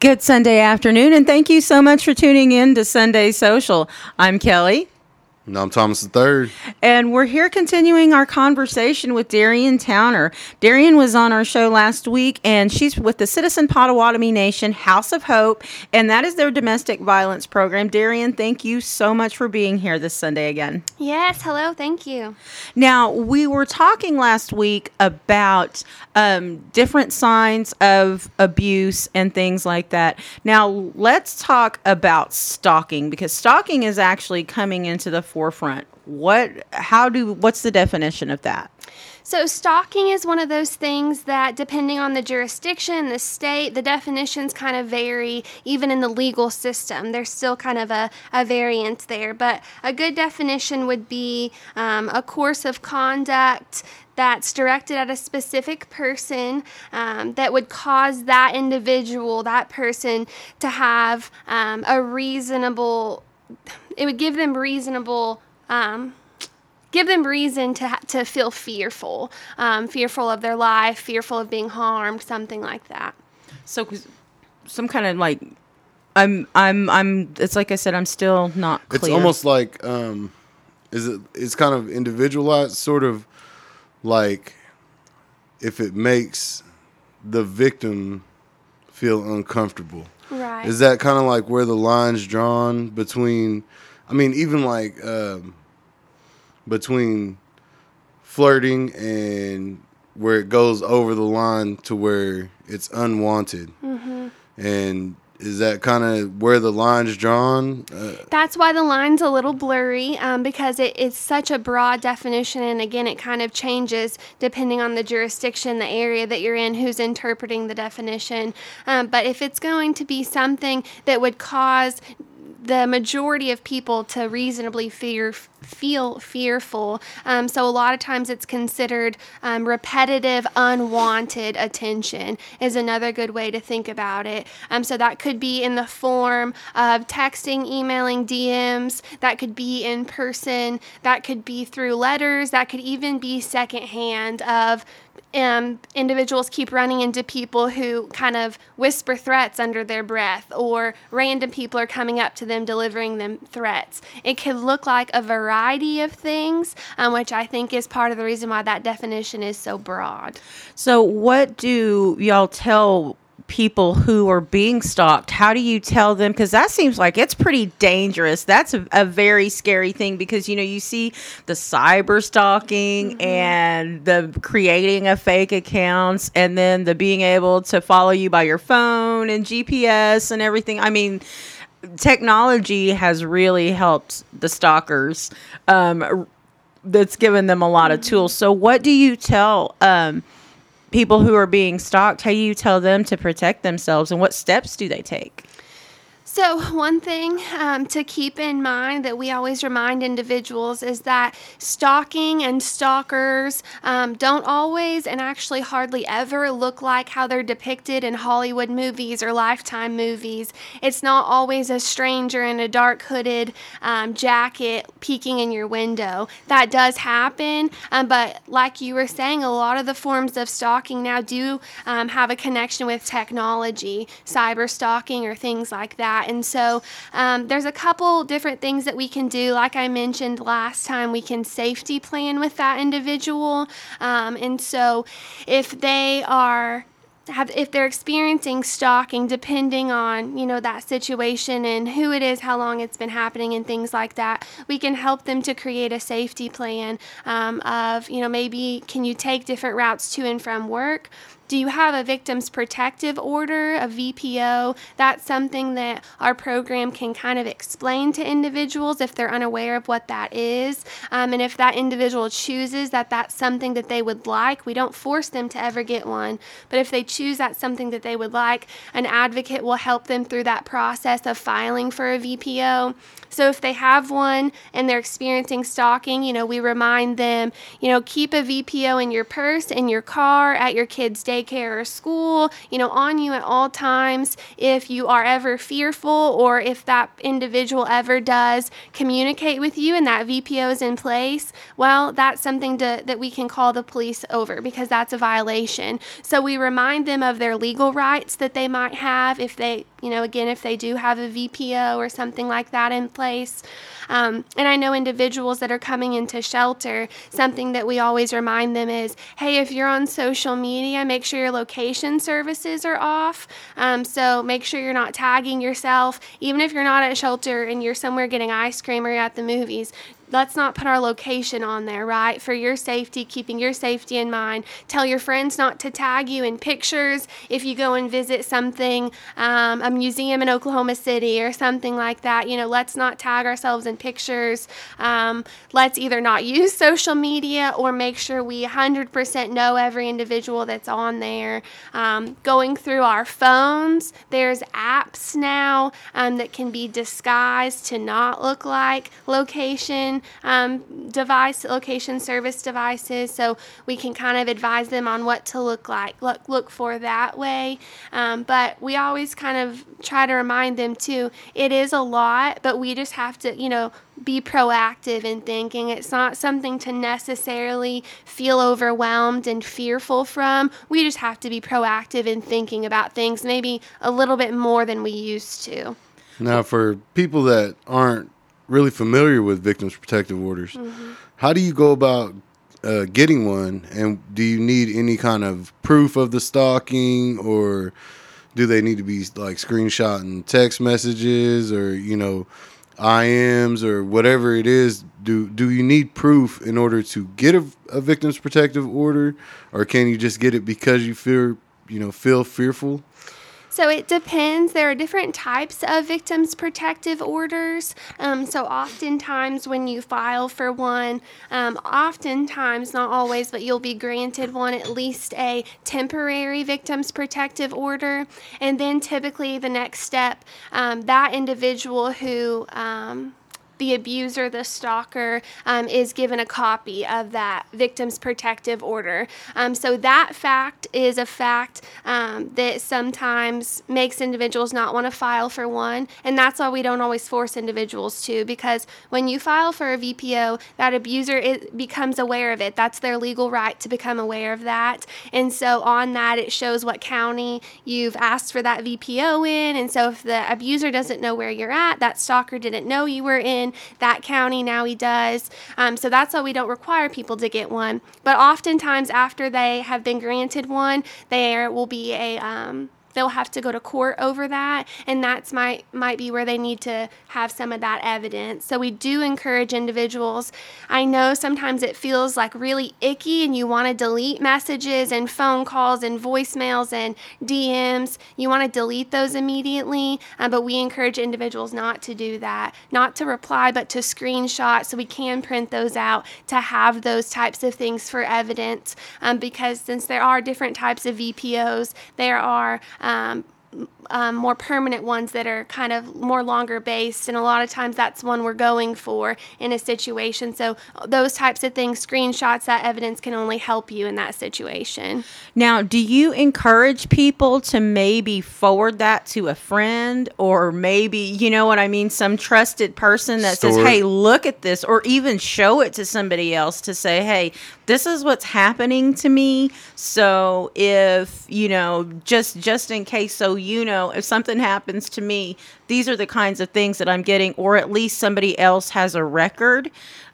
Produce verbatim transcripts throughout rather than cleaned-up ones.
Good Sunday afternoon, and thank you so much for tuning in to Sunday Social. I'm Kelly. And I'm Thomas the third. And we're here continuing our conversation with Darian Towner. Darian was on our show last week, and she's with the Citizen Potawatomi Nation House of Hope, and that is their domestic violence program. Darian, thank you so much for being here this Sunday again. Yes, hello, thank you. Now, we were talking last week about um, different signs of abuse and things like that. Now, let's talk about stalking, because stalking is actually coming into the forefront. What, how do, what's the definition of that? So stalking is one of those things that, depending on the jurisdiction, the state, the definitions kind of vary, even in the legal system. There's still kind of a, a variance there. But a good definition would be um, a course of conduct that's directed at a specific person um, that would cause that individual, that person, to have um, a reasonable... it would give them reasonable, um, give them reason to ha- to feel fearful, um, fearful of their life, fearful of being harmed, something like that. So, some kind of like, I'm, I'm, I'm. It's like I said, I'm still not clear. It's almost like, um, is it? It's kind of individualized, sort of like, if it makes the victim feel uncomfortable. Right. Is that kind of like where the line's drawn between, I mean, even like um, between flirting and where it goes over the line to where it's unwanted? Mm-hmm. And is that kind of where the line's drawn? Uh, That's why the line's a little blurry, um, because it, it's such a broad definition, and again, it kind of changes depending on the jurisdiction, the area that you're in, who's interpreting the definition. Um, but if it's going to be something that would cause the majority of people to reasonably fear, feel fearful. Um, so a lot of times it's considered um, repetitive, unwanted attention is another good way to think about it. Um, so that could be in the form of texting, emailing, D Ms. That could be in person. That could be through letters. That could even be secondhand of Um, individuals keep running into people who kind of whisper threats under their breath, or random people are coming up to them delivering them threats. It can look like a variety of things, um, which I think is part of the reason why that definition is so broad. So what do y'all tell people who are being stalked? How do you tell them? Because that seems like it's pretty dangerous. That's a, a very scary thing, because you know, you see the cyber stalking, mm-hmm. and the creating of fake accounts, and then the being able to follow you by your phone and G P S and everything. I mean, technology has really helped the stalkers. Um, that's given them a lot of tools. So what do you tell um people who are being stalked? How do you tell them to protect themselves, and what steps do they take? So one thing um, to keep in mind that we always remind individuals is that stalking and stalkers um, don't always, and actually hardly ever, look like how they're depicted in Hollywood movies or Lifetime movies. It's not always a stranger in a dark hooded um, jacket peeking in your window. That does happen, um, but like you were saying, a lot of the forms of stalking now do um, have a connection with technology, cyber stalking or things like that. And so um, there's a couple different things that we can do. Like I mentioned last time, we can safety plan with that individual. Um, and so if they are... Have, if they're experiencing stalking, depending on, you know, that situation and who it is, how long it's been happening and things like that, we can help them to create a safety plan um, of, you know, maybe can you take different routes to and from work? Do you have a victim's protective order, a V P O? That's something that our program can kind of explain to individuals if they're unaware of what that is. Um, and if that individual chooses that that's something that they would like, we don't force them to ever get one, but if they choose choose that's something that they would like, an advocate will help them through that process of filing for a V P O. So if they have one and they're experiencing stalking, you know, we remind them, you know, keep a V P O in your purse, in your car, at your kid's daycare, daycare or school, you know, on you at all times. If you are ever fearful or if that individual ever does communicate with you and that V P O is in place, well, that's something to, that we can call the police over because that's a violation. So we remind them of their legal rights that they might have if they, you know, again, if they do have a V P O or something like that in place. Um, and I know individuals that are coming into shelter, something that we always remind them is, hey, if you're on social media, make sure your location services are off. Um, so make sure you're not tagging yourself. Even if you're not at shelter and you're somewhere getting ice cream or you're at the movies, let's not put our location on there, right? For your safety, keeping your safety in mind. Tell your friends not to tag you in pictures if you go and visit something, um, a museum in Oklahoma City or something like that. You know, let's not tag ourselves in pictures. Um, let's either not use social media or make sure we one hundred percent know every individual that's on there. Um, going through our phones, there's apps now um, that can be disguised to not look like location. Um, device, location service devices, so we can kind of advise them on what to look like, look, look for that way. Um, but we always kind of try to remind them too, it is a lot, but we just have to, you know, be proactive in thinking. It's not something to necessarily feel overwhelmed and fearful from. We just have to be proactive in thinking about things maybe a little bit more than we used to. Now, for people that aren't really familiar with victims protective orders, mm-hmm. how do you go about uh, getting one, and do you need any kind of proof of the stalking, or do they need to be like screenshotting text messages or, you know, I Ms or whatever it is? Do do you need proof in order to get a, a victims protective order, or can you just get it because you feel, you know, feel fearful? So it depends. There are different types of victims protective orders. Um, so oftentimes when you file for one, um, oftentimes, not always, but you'll be granted one, at least a temporary victims protective order. And then typically the next step, um, that individual who... Um, the abuser, the stalker, um, is given a copy of that victim's protective order. Um, so that fact is a fact um, that sometimes makes individuals not want to file for one, and that's why we don't always force individuals to, because when you file for a V P O, that abuser is, becomes aware of it. That's their legal right to become aware of that. And so on that, it shows what county you've asked for that V P O in, and so if the abuser doesn't know where you're at, that stalker didn't know you were in that county, now he does. Um, so that's why we don't require people to get one. But oftentimes after they have been granted one, there will be a um, they'll have to go to court over that, and that's might might be where they need to have some of that evidence. So we do encourage individuals. I know sometimes it feels like really icky and you want to delete messages and phone calls and voicemails and D Ms. You want to delete those immediately, uh, but we encourage individuals not to do that, not to reply, but to screenshot so we can print those out to have those types of things for evidence, um, because since there are different types of V P Os, there are Um, um, more permanent ones that are kind of more longer based, and a lot of times that's one we're going for in a situation. So those types of things, screenshots, that evidence can only help you in that situation. Now, do you encourage people to maybe forward that to a friend, or maybe, you know what I mean, some trusted person that Store. says, hey, look at this, or even show it to somebody else to say, hey, this is what's happening to me. So if, you know, just just in case, so you know, if something happens to me, these are the kinds of things that I'm getting, or at least somebody else has a record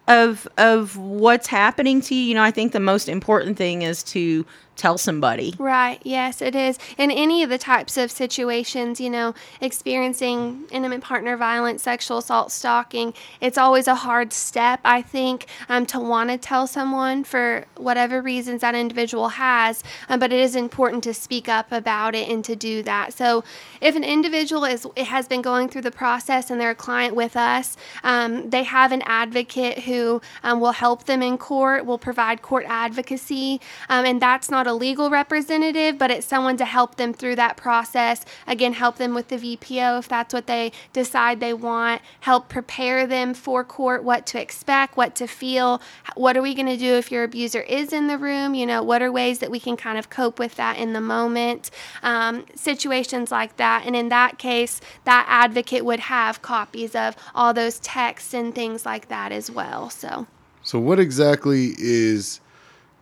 of of what's happening to you. You know, I think the most important thing is to tell somebody. Right. Yes, it is. In any of the types of situations, you know, experiencing intimate partner violence, sexual assault, stalking, it's always a hard step, I think, um, to want to tell someone for whatever reasons that individual has. Um, but it is important to speak up about it and to do that. So if an individual is has been going through the process and they're a client with us, um, they have an advocate who um, will help them in court, will provide court advocacy. Um, and that's not a a legal representative, but it's someone to help them through that process. Again, help them with the V P O if that's what they decide they want, help prepare them for court, what to expect, what to feel, what are we going to do if your abuser is in the room, you know, what are ways that we can kind of cope with that in the moment, um, situations like that. And in that case, that advocate would have copies of all those texts and things like that as well. So, so what exactly is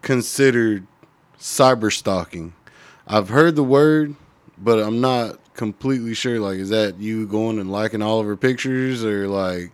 considered cyber stalking? I've heard the word, but I'm not completely sure. Like, is that you going and liking all of her pictures, or like,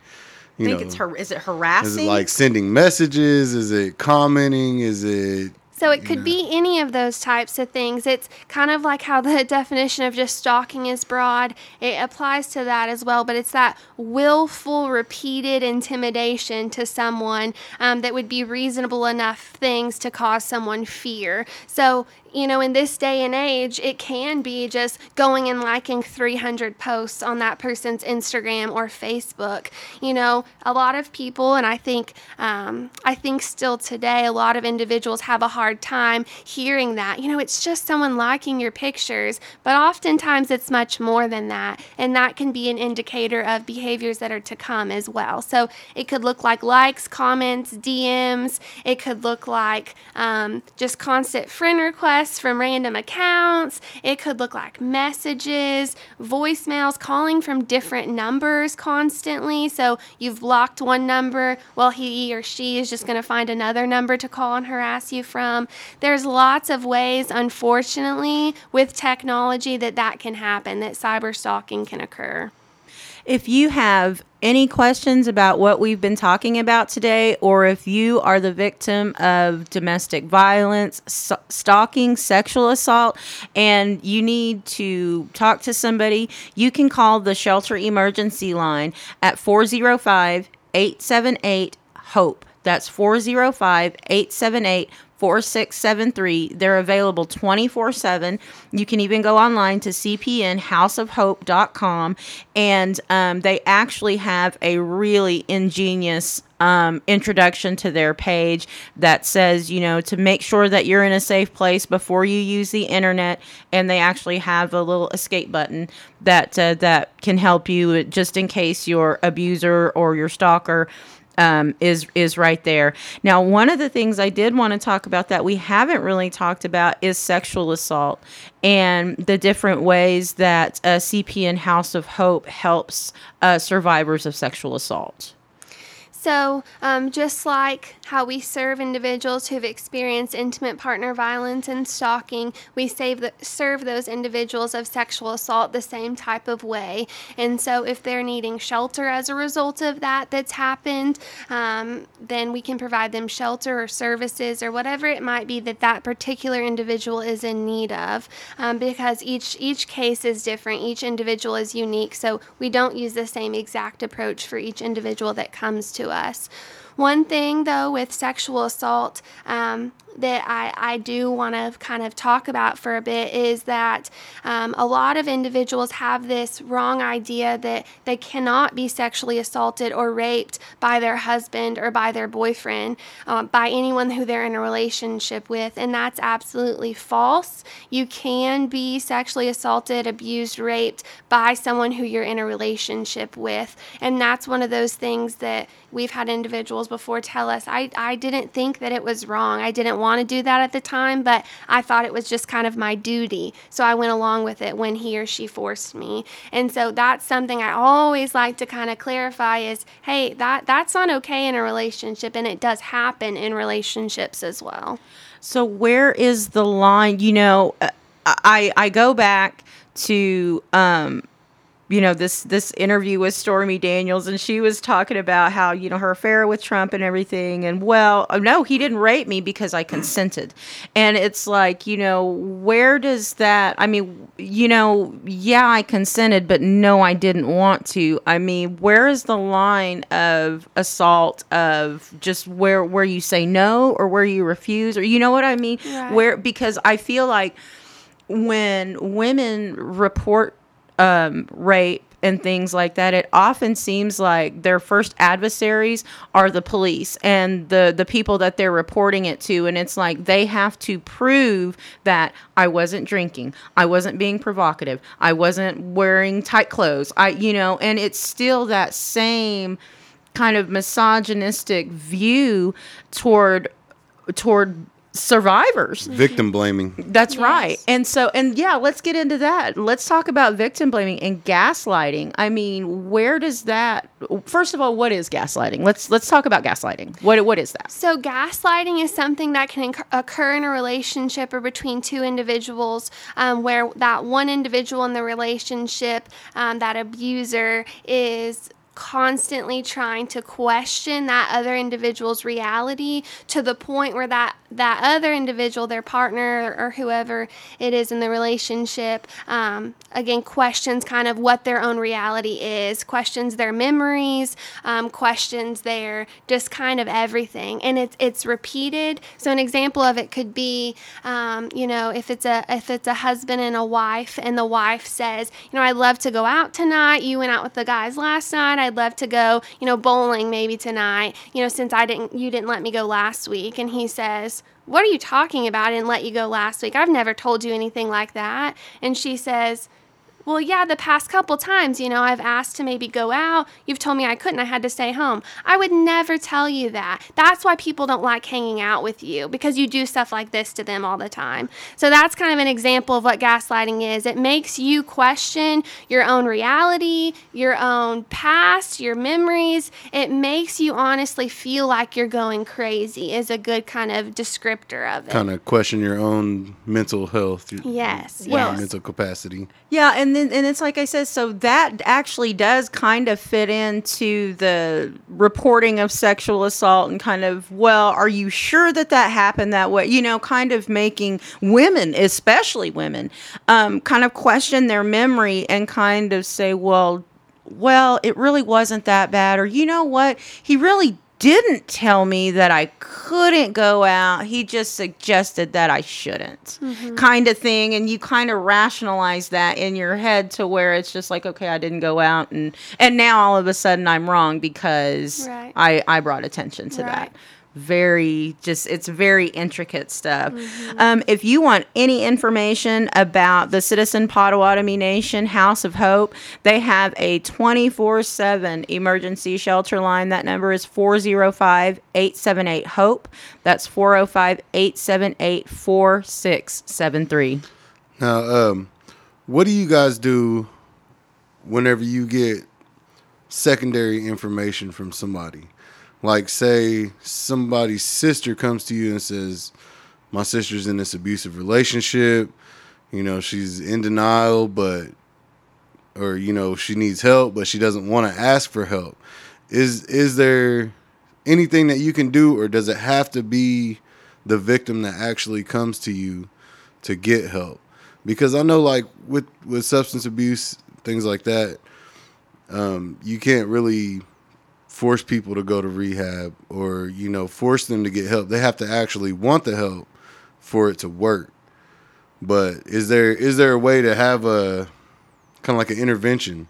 you I think know, it's her, is it harassing? Is it like sending messages? Is it commenting? Is it? So it could be any of those types of things. It's kind of like how the definition of just stalking is broad. It applies to that as well, but it's that willful, repeated intimidation to someone um, that would be reasonable enough things to cause someone fear. So, you know, in this day and age, it can be just going and liking three hundred posts on that person's Instagram or Facebook. You know, a lot of people, and I think um, I think still today, a lot of individuals have a hard time hearing that. You know, it's just someone liking your pictures, but oftentimes it's much more than that, and that can be an indicator of behaviors that are to come as well. So it could look like likes, comments, D Ms. It could look like um, just constant friend requests from random accounts. It could look like messages, voicemails, calling from different numbers constantly. So you've blocked one number, well, he or she is just going to find another number to call and harass you from. There's lots of ways, unfortunately, with technology that that can happen, that cyber stalking can occur. If you have any questions about what we've been talking about today, or if you are the victim of domestic violence, so- stalking, sexual assault, and you need to talk to somebody, you can call the Shelter Emergency Line at four oh five, eight seven eight, HOPE. That's four oh five, eight seven eight, HOPE. four six seven three. They're available twenty-four seven. You can even go online to c p n house of hope dot com, and um, they actually have a really ingenious um, introduction to their page that says, you know, to make sure that you're in a safe place before you use the internet, and they actually have a little escape button that uh, that can help you just in case your abuser or your stalker Um, is is right there. Now, one of the things I did want to talk about that we haven't really talked about is sexual assault and the different ways that uh, C P N House of Hope helps uh, survivors of sexual assault. So um, just like how we serve individuals who've experienced intimate partner violence and stalking, we save the, serve those individuals of sexual assault the same type of way. And so if they're needing shelter as a result of that that's happened, um, then we can provide them shelter or services or whatever it might be that that particular individual is in need of, um, because each, each case is different. Each individual is unique, so we don't use the same exact approach for each individual that comes to us. us. One thing, though, with sexual assault um, that I, I do want to kind of talk about for a bit is that um, a lot of individuals have this wrong idea that they cannot be sexually assaulted or raped by their husband or by their boyfriend, uh, by anyone who they're in a relationship with, and that's absolutely false. You can be sexually assaulted, abused, raped by someone who you're in a relationship with, and that's one of those things that we've had individuals before tell us, I, I didn't think that it was wrong. I didn't want to do that at the time, but I thought it was just kind of my duty. So I went along with it when he or she forced me. And so that's something I always like to kind of clarify is, hey, that that's not okay in a relationship, and it does happen in relationships as well. So where is the line? You know, I, I go back to... um you know, this this interview with Stormy Daniels, and she was talking about how, you know, her affair with Trump and everything. And, well, no, he didn't rape me because I consented. And it's like, you know, where does that, I mean, you know, yeah, I consented, but no, I didn't want to. I mean, where is the line of assault of just where, where you say no or where you refuse, or you know what I mean? Right. Where, because I feel like when women report Um, rape and things like that, it often seems like their first adversaries are the police and the, the people that they're reporting it to. And it's like they have to prove that I wasn't drinking, I wasn't being provocative, I wasn't wearing tight clothes, I, you know, and it's still that same kind of misogynistic view toward toward survivors. Victim blaming. That's yes. right. And so, and yeah, let's get into that. Let's talk about victim blaming and gaslighting. I mean, where does that, first of all, what is gaslighting? Let's let's talk about gaslighting. What What is that? So gaslighting is something that can inc- occur in a relationship or between two individuals um, where that one individual in the relationship, um, that abuser, is constantly trying to question that other individual's reality to the point where that that other individual, their partner or whoever it is in the relationship, um, again, questions kind of what their own reality is, questions their memories, um, questions their just kind of everything, and it's it's repeated. So an example of it could be, um, you know, if it's a if it's a husband and a wife, and the wife says, you know, I'd love to go out tonight. You went out with the guys last night. I I'd love to go, you know, bowling maybe tonight, you know, since I didn't, you didn't let me go last week. And he says, what are you talking about? I didn't let you go last week. I've never told you anything like that. And she says, well, yeah, the past couple times, you know, I've asked to maybe go out. You've told me I couldn't. I had to stay home. I would never tell you that. That's why people don't like hanging out with you, because you do stuff like this to them all the time. So that's kind of an example of what gaslighting is. It makes you question your own reality, your own past, your memories. It makes you honestly feel like you're going crazy is a good kind of descriptor of it. Kind of question your own mental health. Your, yes. Your yes. mental capacity. Yeah. And And, and it's like I said, so that actually does kind of fit into the reporting of sexual assault and kind of, well, are you sure that that happened that way? You know, kind of making women, especially women, um, kind of question their memory and kind of say, well, well, it really wasn't that bad. Or, you know what, he really didn't tell me that I couldn't go out. He just suggested that I shouldn't, mm-hmm. kind of thing. And you kind of rationalize that in your head to where it's just like, okay, I didn't go out. And, and now all of a sudden I'm wrong because right. I, I brought attention to right. that. Very just it's very intricate stuff. Mm-hmm. Um, if you want any information about the Citizen Potawatomi Nation House of Hope, they have a twenty-four seven emergency shelter line. That number is four oh five, eight seven eight, HOPE. That's four oh five, eight seven eight, four six seven three. Now, um, what do you guys do whenever you get secondary information from somebody? Like, say somebody's sister comes to you and says, my sister's in this abusive relationship, you know, she's in denial, but, or, you know, she needs help, but she doesn't want to ask for help. Is, is there anything that you can do, or does it have to be the victim that actually comes to you to get help? Because I know, like, with, with substance abuse, things like that, um, you can't really force people to go to rehab, or, you know, force them to get help. They have to actually want the help for it to work. But is there is there a way to have a kind of like an intervention?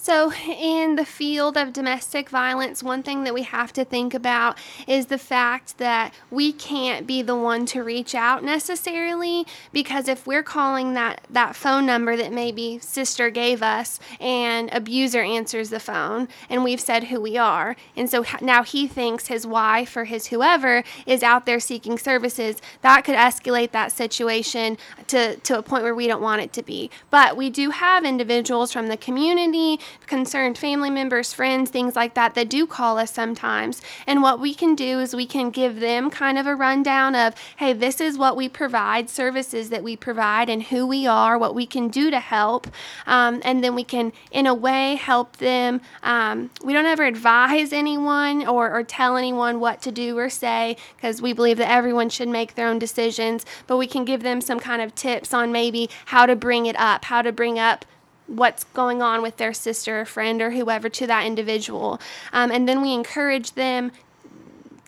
So in the field of domestic violence, one thing that we have to think about is the fact that we can't be the one to reach out necessarily, because if we're calling that, that phone number that maybe sister gave us and abuser answers the phone and we've said who we are, and so now he thinks his wife or his whoever is out there seeking services, that could escalate that situation to, to a point where we don't want it to be. But we do have individuals from the community, concerned family members, friends, things like that, that do call us sometimes. And what we can do is we can give them kind of a rundown of, hey, this is what we provide, services that we provide, and who we are, what we can do to help. Um, and then we can, in a way, help them. Um, we don't ever advise anyone or, or tell anyone what to do or say, because we believe that everyone should make their own decisions. But we can give them some kind of tips on maybe how to bring it up, how to bring up what's going on with their sister or friend or whoever to that individual. Um, and then we encourage them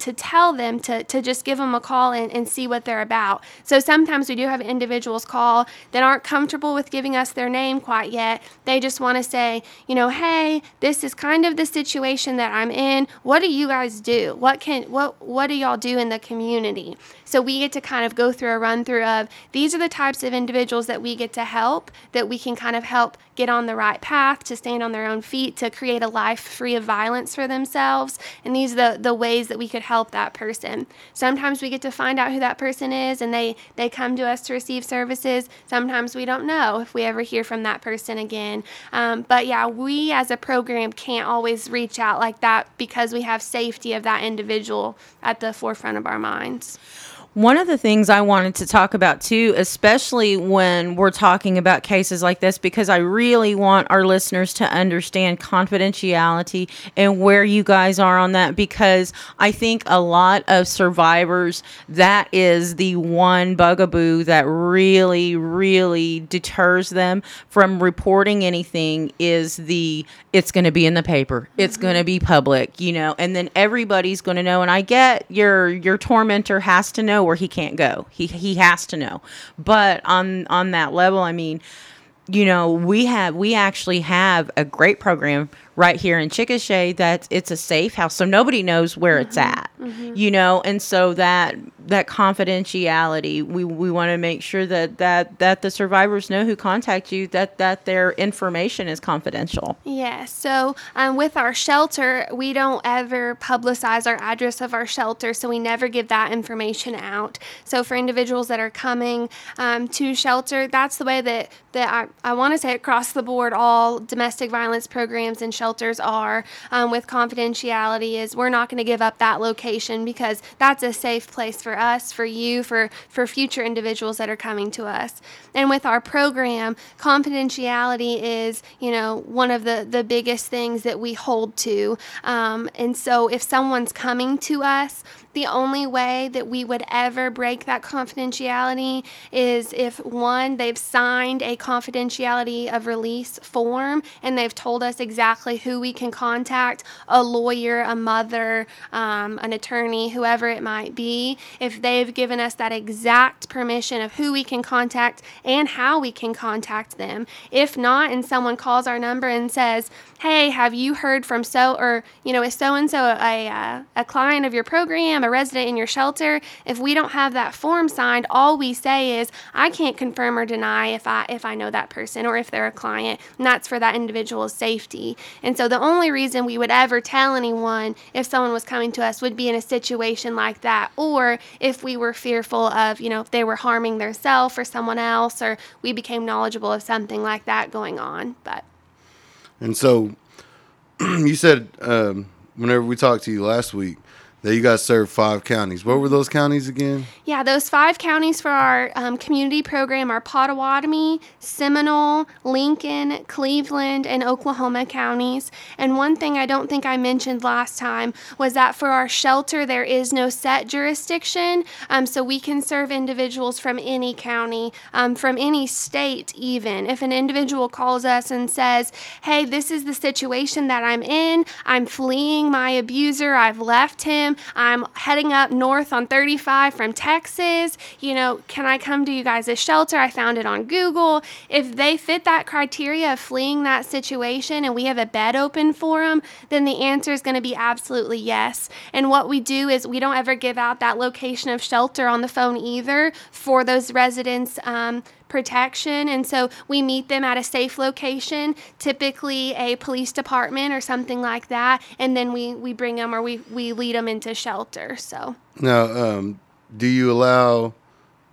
to tell them to, to just give them a call and, and see what they're about. So sometimes we do have individuals call that aren't comfortable with giving us their name quite yet. They just want to say, you know, hey, this is kind of the situation that I'm in. What do you guys do? What can what what do y'all do in the community? So we get to kind of go through a run through of these are the types of individuals that we get to help, that we can kind of help get on the right path, to stand on their own feet, to create a life free of violence for themselves. And these are the, the ways that we could help that person. Sometimes we get to find out who that person is and they, they come to us to receive services. Sometimes we don't know if we ever hear from that person again. Um, but yeah, we as a program can't always reach out like that because we have safety of that individual at the forefront of our minds. One of the things I wanted to talk about, too, especially when we're talking about cases like this, because I really want our listeners to understand confidentiality and where you guys are on that, because I think a lot of survivors, that is the one bugaboo that really, really deters them from reporting anything is the, it's going to be in the paper, it's mm-hmm. going to be public, you know, and then everybody's going to know. And I get your, your tormentor has to know where he can't go. He he has to know. But on on that level, I mean, you know, we have we actually have a great program right here in Chickasha that it's a safe house, so nobody knows where mm-hmm. it's at. Mm-hmm. You know, and so that that confidentiality, we we want to make sure that, that that the survivors know who contact you, that that their information is confidential. Yeah, so um, with our shelter, we don't ever publicize our address of our shelter, so we never give that information out. So for individuals that are coming um, to shelter, that's the way that, that I, I want to say across the board, all domestic violence programs and shelters are um, with confidentiality is we're not going to give up that location because that's a safe place for us, for you, for, for future individuals that are coming to us. And with our program, confidentiality is, you know, one of the, the biggest things that we hold to. Um, and so if someone's coming to us, the only way that we would ever break that confidentiality is if, one, they've signed a confidentiality of release form and they've told us exactly who we can contact, a lawyer, a mother, um, an attorney, whoever it might be. If they've given us that exact permission of who we can contact and how we can contact them. If not, and someone calls our number and says, hey, have you heard from so, or, you know, is so-and-so a, a, a client of your program? A resident in your shelter. If we don't have that form signed, all we say is, I can't confirm or deny if I if I know that person or if they're a client, and that's for that individual's safety. And so the only reason we would ever tell anyone if someone was coming to us would be in a situation like that, or if we were fearful of, you know, if they were harming themselves or someone else, or we became knowledgeable of something like that going on. But and so you said um, whenever we talked to you last week, that you guys served five counties. What were those counties again? Yeah, those five counties for our um, community program are Potawatomi, Seminole, Lincoln, Cleveland, and Oklahoma counties. And one thing I don't think I mentioned last time was that for our shelter, there is no set jurisdiction. Um, so we can serve individuals from any county, um, from any state even. If an individual calls us and says, hey, this is the situation that I'm in. I'm fleeing my abuser. I've left him. I'm heading up north on thirty-five from Texas. You know, can I come to you guys' shelter? I found it on Google. If they fit that criteria of fleeing that situation and we have a bed open for them, then the answer is going to be absolutely yes. And what we do is we don't ever give out that location of shelter on the phone either for those residents' um, protection. And so we meet them at a safe location, typically a police department or something like that. And then we, we bring them or we, we lead them into shelter. So now, um, do you allow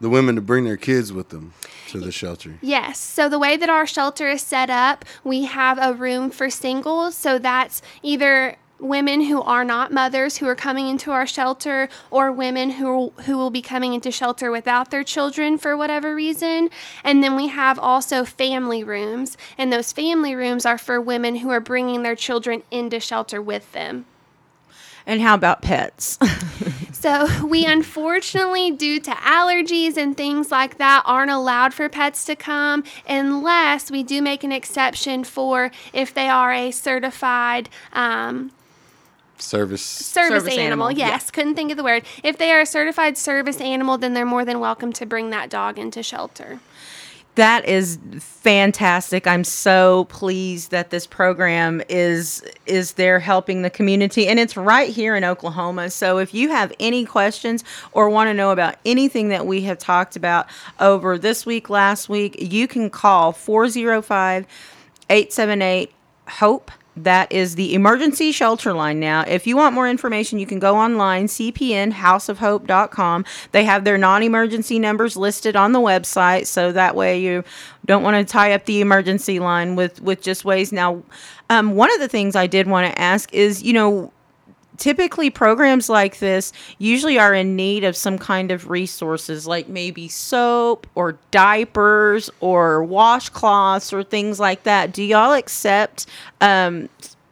the women to bring their kids with them to the shelter? Yes. So the way that our shelter is set up, we have a room for singles. So that's either women who are not mothers who are coming into our shelter, or women who who will be coming into shelter without their children for whatever reason. And then we have also family rooms, and those family rooms are for women who are bringing their children into shelter with them. And how about pets? So we unfortunately, due to allergies and things like that, aren't allowed for pets to come unless we do make an exception for if they are a certified um Service service, service animal. animal. Yes, yeah. Couldn't think of the word. If they are a certified service animal, then they're more than welcome to bring that dog into shelter. That is fantastic. I'm so pleased that this program is is there helping the community. And it's right here in Oklahoma. So if you have any questions or want to know about anything that we have talked about over this week, last week, you can call four oh five, eight seven eight, HOPE. That is the emergency shelter line now. If you want more information, you can go online, c p n house of hope dot com. They have their non-emergency numbers listed on the website, so that way you don't want to tie up the emergency line with, with just ways. Now, um, one of the things I did want to ask is, you know, typically programs like this usually are in need of some kind of resources, like maybe soap or diapers or washcloths or things like that. Do y'all accept um,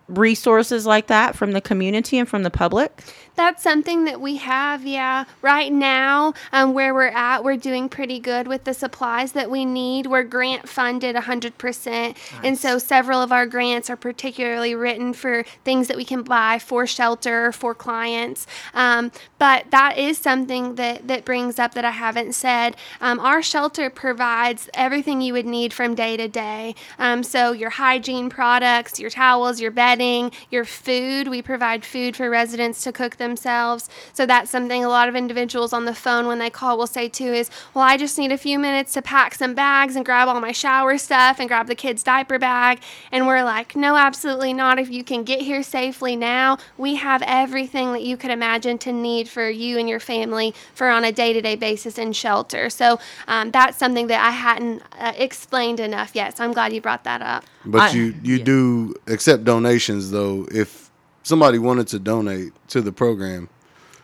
resources like that from the community and from the public? That's something that we have, yeah. Right now, um, where we're at, we're doing pretty good with the supplies that we need. We're grant funded one hundred percent. Nice. And so several of our grants are particularly written for things that we can buy for shelter, for clients. Um, but that is something that, that brings up that I haven't said. Um, our shelter provides everything you would need from day to day. Um, so your hygiene products, your towels, your bedding, your food. We provide food for residents to cook themselves. So that's something a lot of individuals on the phone when they call will say too is, well, I just need a few minutes to pack some bags and grab all my shower stuff and grab the kid's diaper bag. And we're like, no, absolutely not. If you can get here safely now, we have everything that you could imagine to need for you and your family for on a day-to-day basis in shelter. So um, that's something that I hadn't uh, explained enough yet. So I'm glad you brought that up. But I, you, you yeah. do accept donations though, if somebody wanted to donate to the program.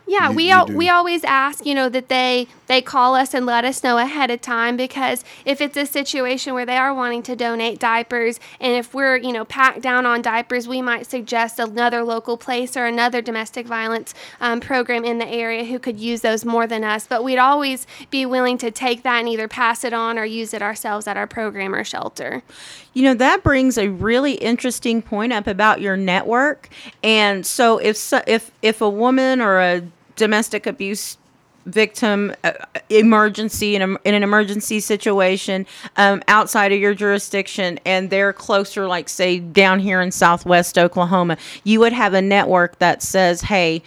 Yeah, you, we you al- we always ask, you know, that they, they call us and let us know ahead of time, because if it's a situation where they are wanting to donate diapers and if we're, you know, packed down on diapers, we might suggest another local place or another domestic violence um, program in the area who could use those more than us. But we'd always be willing to take that and either pass it on or use it ourselves at our program or shelter. You know, that brings a really interesting point up about your network. And so if so, if if a woman or a domestic abuse victim uh, emergency in, a, in an emergency situation um, outside of your jurisdiction, and they're closer, like say down here in Southwest Oklahoma, you would have a network that says, hey,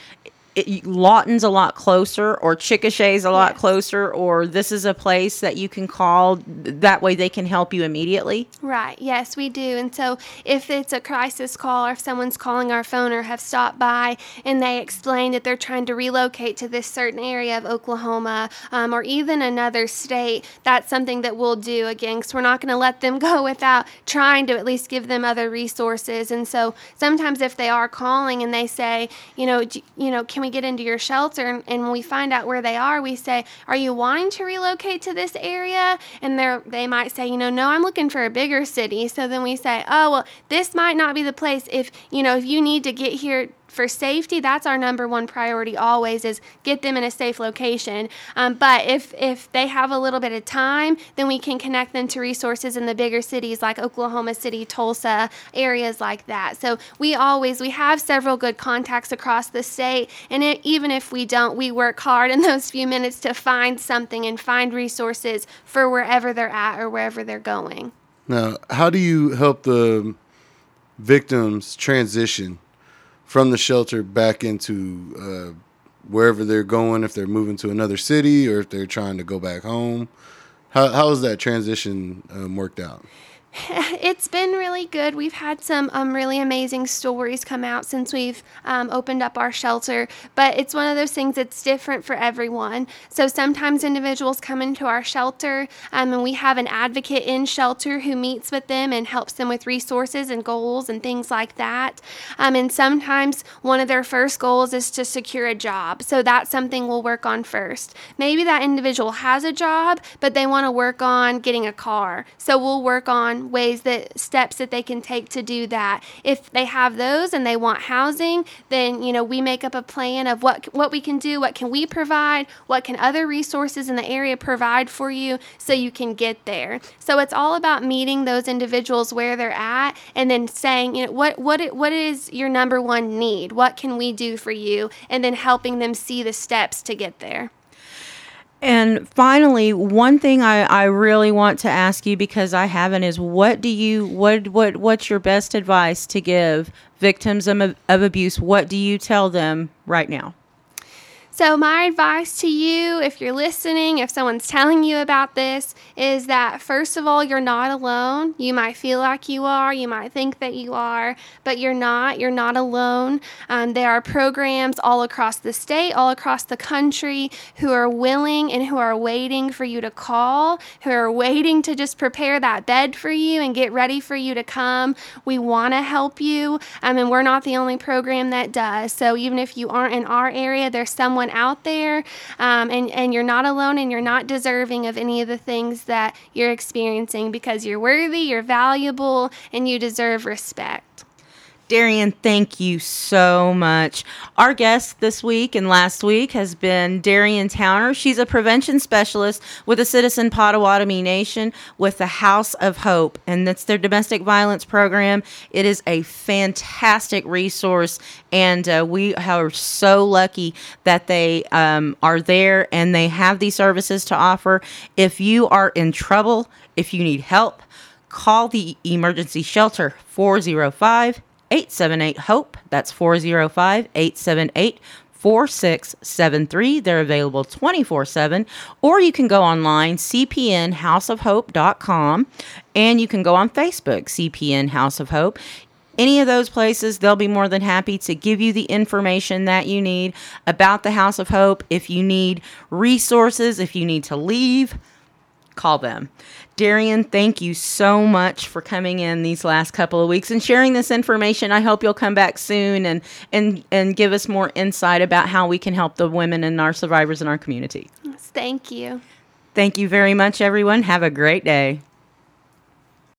It, Lawton's a lot closer, or Chickasha's a lot yes. closer, or this is a place that you can call. That way they can help you immediately. Right. Yes, we do. And so if it's a crisis call or if someone's calling our phone or have stopped by and they explain that they're trying to relocate to this certain area of Oklahoma um, or even another state, that's something that we'll do again, because we're not going to let them go without trying to at least give them other resources. And so sometimes if they are calling and they say, you know, do, you know, can we get into your shelter, and, and when we find out where they are, we say, are you wanting to relocate to this area? And they they might say, you know, no, I'm looking for a bigger city. So then we say, oh, well, this might not be the place. If, you know, if you need to get here for safety, that's our number one priority always, is get them in a safe location. Um, but if, if they have a little bit of time, then we can connect them to resources in the bigger cities like Oklahoma City, Tulsa, areas like that. So we always, we have several good contacts across the state. And it, even if we don't, we work hard in those few minutes to find something and find resources for wherever they're at or wherever they're going. Now, how do you help the victims transition from the shelter back into uh, wherever they're going, if they're moving to another city or if they're trying to go back home? How how has that transition um, worked out? It's been really good. We've had some um, really amazing stories come out since we've um, opened up our shelter, but it's one of those things that's different for everyone. So sometimes individuals come into our shelter um, and we have an advocate in shelter who meets with them and helps them with resources and goals and things like that. Um, and sometimes one of their first goals is to secure a job. So that's something we'll work on first. Maybe that individual has a job, but they want to work on getting a car. So we'll work on um, ways that steps that they can take to do that. If they have those and they want housing, then, you know, we make up a plan of what what we can do, what can we provide, what can other resources in the area provide for you so you can get there. So it's all about meeting those individuals where they're at and then saying, you know, what what what is your number one need? What can we do for you? And then helping them see the steps to get there. And finally, one thing I, I really want to ask you, because I haven't, is what do you what what what's your best advice to give victims of, of abuse? What do you tell them right now? So my advice to you, if you're listening, if someone's telling you about this, is that, first of all, you're not alone. You might feel like you are. You might think that you are, but you're not. You're not alone. Um, there are programs all across the state, all across the country, who are willing and who are waiting for you to call, who are waiting to just prepare that bed for you and get ready for you to come. We want to help you. Um, and we're not the only program that does. So even if you aren't in our area, there's someone out there, um, and, and you're not alone, and you're not deserving of any of the things that you're experiencing, because you're worthy, you're valuable, and you deserve respect. Darian, thank you so much. Our guest this week and last week has been Darian Towner. She's a prevention specialist with the Citizen Potawatomi Nation with the House of Hope, and that's their domestic violence program. It is a fantastic resource, and uh, we are so lucky that they um, are there and they have these services to offer. If you are in trouble, if you need help, call the emergency shelter, four oh five, eight seven eight, HOPE. That's four oh five, eight seven eight, four six seven three. They're available twenty-four seven. Or you can go online, c p n house of hope dot com. And you can go on Facebook, C P N House of Hope. Any of those places, they'll be more than happy to give you the information that you need about the House of Hope. If you need resources, if you need to leave, call them. Darian, thank you so much for coming in these last couple of weeks and sharing this information. I hope you'll come back soon and and and give us more insight about how we can help the women and our survivors in our community. Yes, thank you. Thank you very much, everyone. Have a great day.